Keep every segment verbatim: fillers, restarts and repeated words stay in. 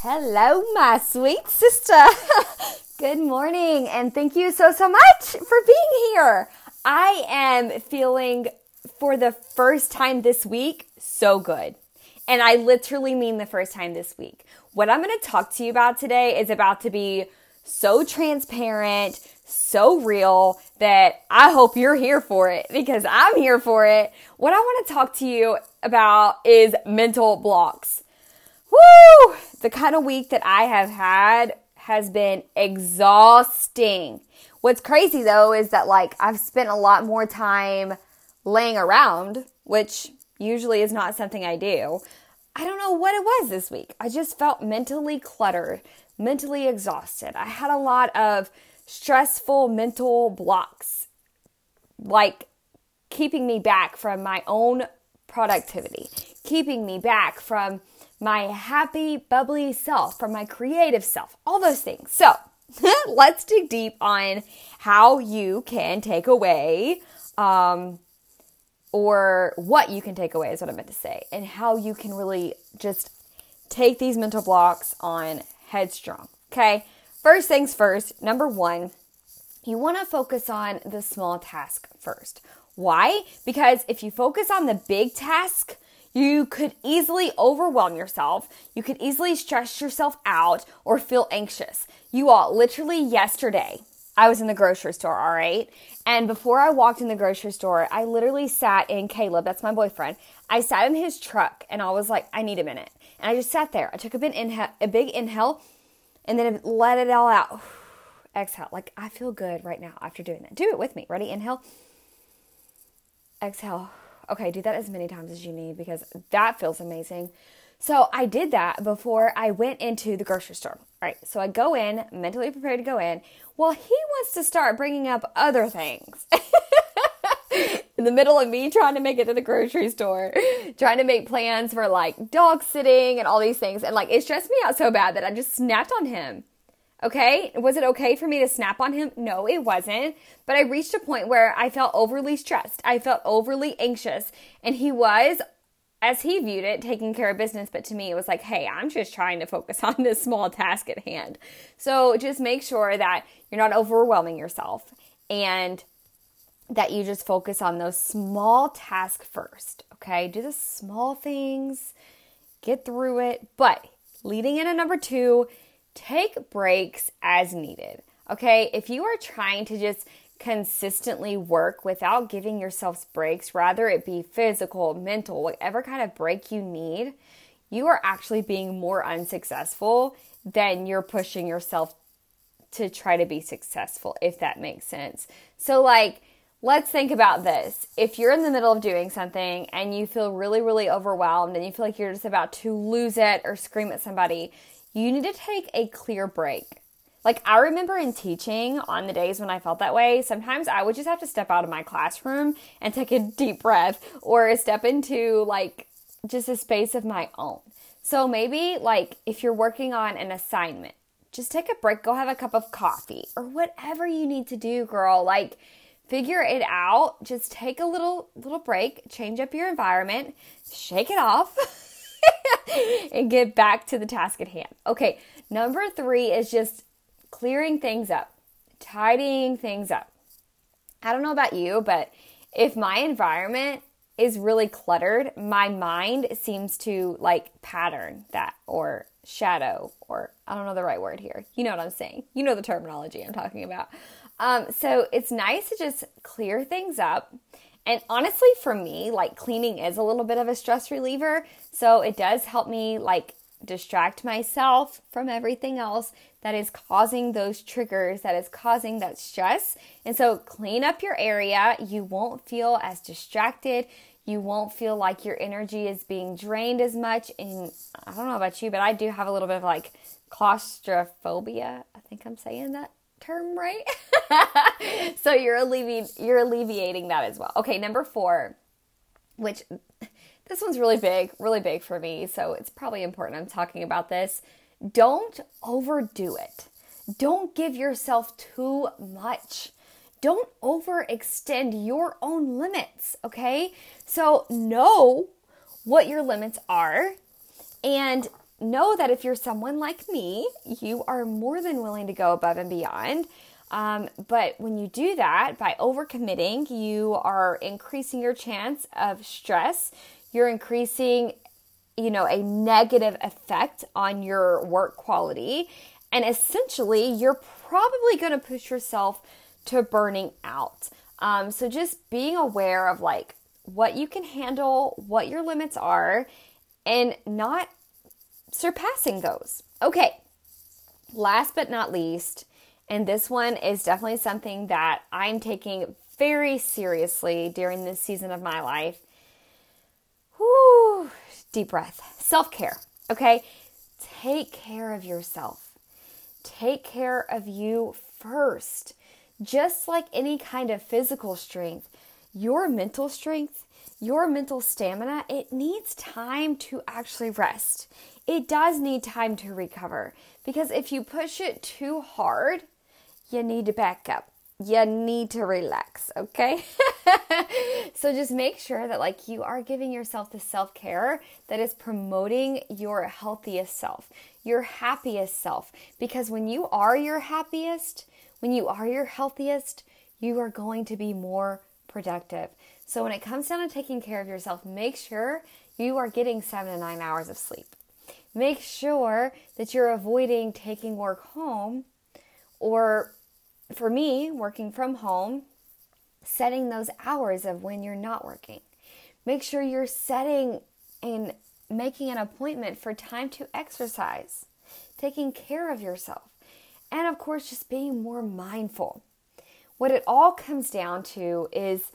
Hello, my sweet sister. Good morning, and thank you so, so much for being here. I am feeling, for the first time this week, so good. And I literally mean the first time this week. What I'm going to talk to you about today is about to be so transparent, so real, that I hope you're here for it, because I'm here for it. What I want to talk to you about is mental blocks. Woo! The kind of week that I have had has been exhausting. What's crazy though is that like I've spent a lot more time laying around, which usually is not something I do. I don't know what it was this week. I just felt mentally cluttered, mentally exhausted. I had a lot of stressful mental blocks, like keeping me back from my own productivity, keeping me back from my happy, bubbly self, from my creative self, all those things. So let's dig deep on how you can take away, um, or what you can take away is what I meant to say, and how you can really just take these mental blocks on headstrong. Okay. First things first, number one, you want to focus on the small task first. Why? Because if you focus on the big task, you could easily overwhelm yourself. You could easily stress yourself out or feel anxious. You all, literally yesterday, I was in the grocery store, all right? And before I walked in the grocery store, I literally sat in Caleb, that's my boyfriend, I sat in his truck and I was like, I need a minute. And I just sat there. I took a big inhale, a big inhale and then let it all out. Exhale. Like, I feel good right now after doing that. Do it with me. Ready? Inhale. Exhale. Okay, do that as many times as you need because that feels amazing. So I did that before I went into the grocery store. All right, so I go in, mentally prepared to go in. Well, he wants to start bringing up other things. In the middle of me trying to make it to the grocery store, trying to make plans for like dog sitting and all these things. And like, it stressed me out so bad that I just snapped on him. Okay, was it okay for me to snap on him? No, it wasn't. But I reached a point where I felt overly stressed. I felt overly anxious. And he was, as he viewed it, taking care of business. But to me, it was like, hey, I'm just trying to focus on this small task at hand. So just make sure that you're not overwhelming yourself and that you just focus on those small tasks first. Okay, do the small things, get through it. But leading into number two, take breaks as needed, okay? If you are trying to just consistently work without giving yourself breaks, rather it be physical, mental, whatever kind of break you need, you are actually being more unsuccessful than you're pushing yourself to try to be successful, if that makes sense. So like, let's think about this. If you're in the middle of doing something and you feel really, really overwhelmed and you feel like you're just about to lose it or scream at somebody, you need to take a clear break. Like I remember in teaching on the days when I felt that way, sometimes I would just have to step out of my classroom and take a deep breath or step into like just a space of my own. So maybe like if you're working on an assignment, just take a break, go have a cup of coffee or whatever you need to do, girl. Like figure it out. Just take a little, little break, change up your environment, shake it off. And get back to the task at hand. Okay, number three is just clearing things up, tidying things up. I don't know about you, but if my environment is really cluttered, my mind seems to like pattern that or shadow or I don't know the right word here. You know what I'm saying. You know the terminology I'm talking about. Um, so it's nice to just clear things up. And honestly, for me, like cleaning is a little bit of a stress reliever. So it does help me like distract myself from everything else that is causing those triggers, that is causing that stress. And so clean up your area. You won't feel as distracted. You won't feel like your energy is being drained as much. And I don't know about you, but I do have a little bit of like claustrophobia. I think I'm saying that term right. So you're alleviating you're alleviating that as well. Okay, number four, which this one's really big, really big for me, so it's probably important I'm talking about this. Don't overdo it. Don't give yourself too much. Don't overextend your own limits, okay? So know what your limits are and know that if you're someone like me, you are more than willing to go above and beyond. Um, but when you do that, by overcommitting, you are increasing your chance of stress. You're increasing, you know, a negative effect on your work quality. And essentially, you're probably going to push yourself to burning out. Um, so just being aware of like what you can handle, what your limits are, and not surpassing those. Okay, last but not least, and this one is definitely something that I'm taking very seriously during this season of my life. Whew, deep breath. Self-care, okay? Take care of yourself. Take care of you first. Just like any kind of physical strength, your mental strength, your mental stamina, it needs time to actually rest. It does need time to recover, because if you push it too hard, you need to back up. You need to relax, okay? So just make sure that like you are giving yourself the self-care that is promoting your healthiest self, your happiest self. Because when you are your happiest, when you are your healthiest, you are going to be more productive. So when it comes down to taking care of yourself, make sure you are getting seven to nine hours of sleep. Make sure that you're avoiding taking work home, or for me, working from home, setting those hours of when you're not working. Make sure you're setting and making an appointment for time to exercise, taking care of yourself. And of course, just being more mindful. What it all comes down to is,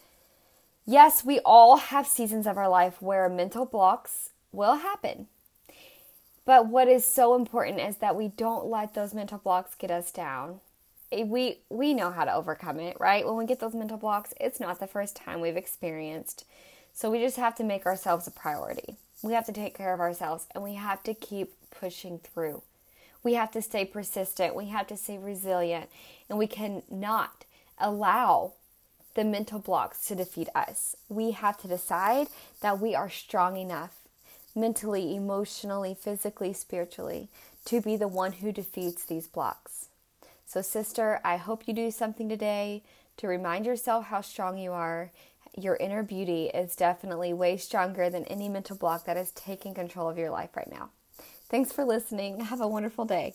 yes, we all have seasons of our life where mental blocks will happen. But what is so important is that we don't let those mental blocks get us down. We we know how to overcome it, right? When we get those mental blocks, it's not the first time we've experienced. So we just have to make ourselves a priority. We have to take care of ourselves, and we have to keep pushing through. We have to stay persistent. We have to stay resilient. And we cannot allow the mental blocks to defeat us. We have to decide that we are strong enough mentally, emotionally, physically, spiritually to be the one who defeats these blocks. So sister, I hope you do something today to remind yourself how strong you are. Your inner beauty is definitely way stronger than any mental block that is taking control of your life right now. Thanks for listening. Have a wonderful day.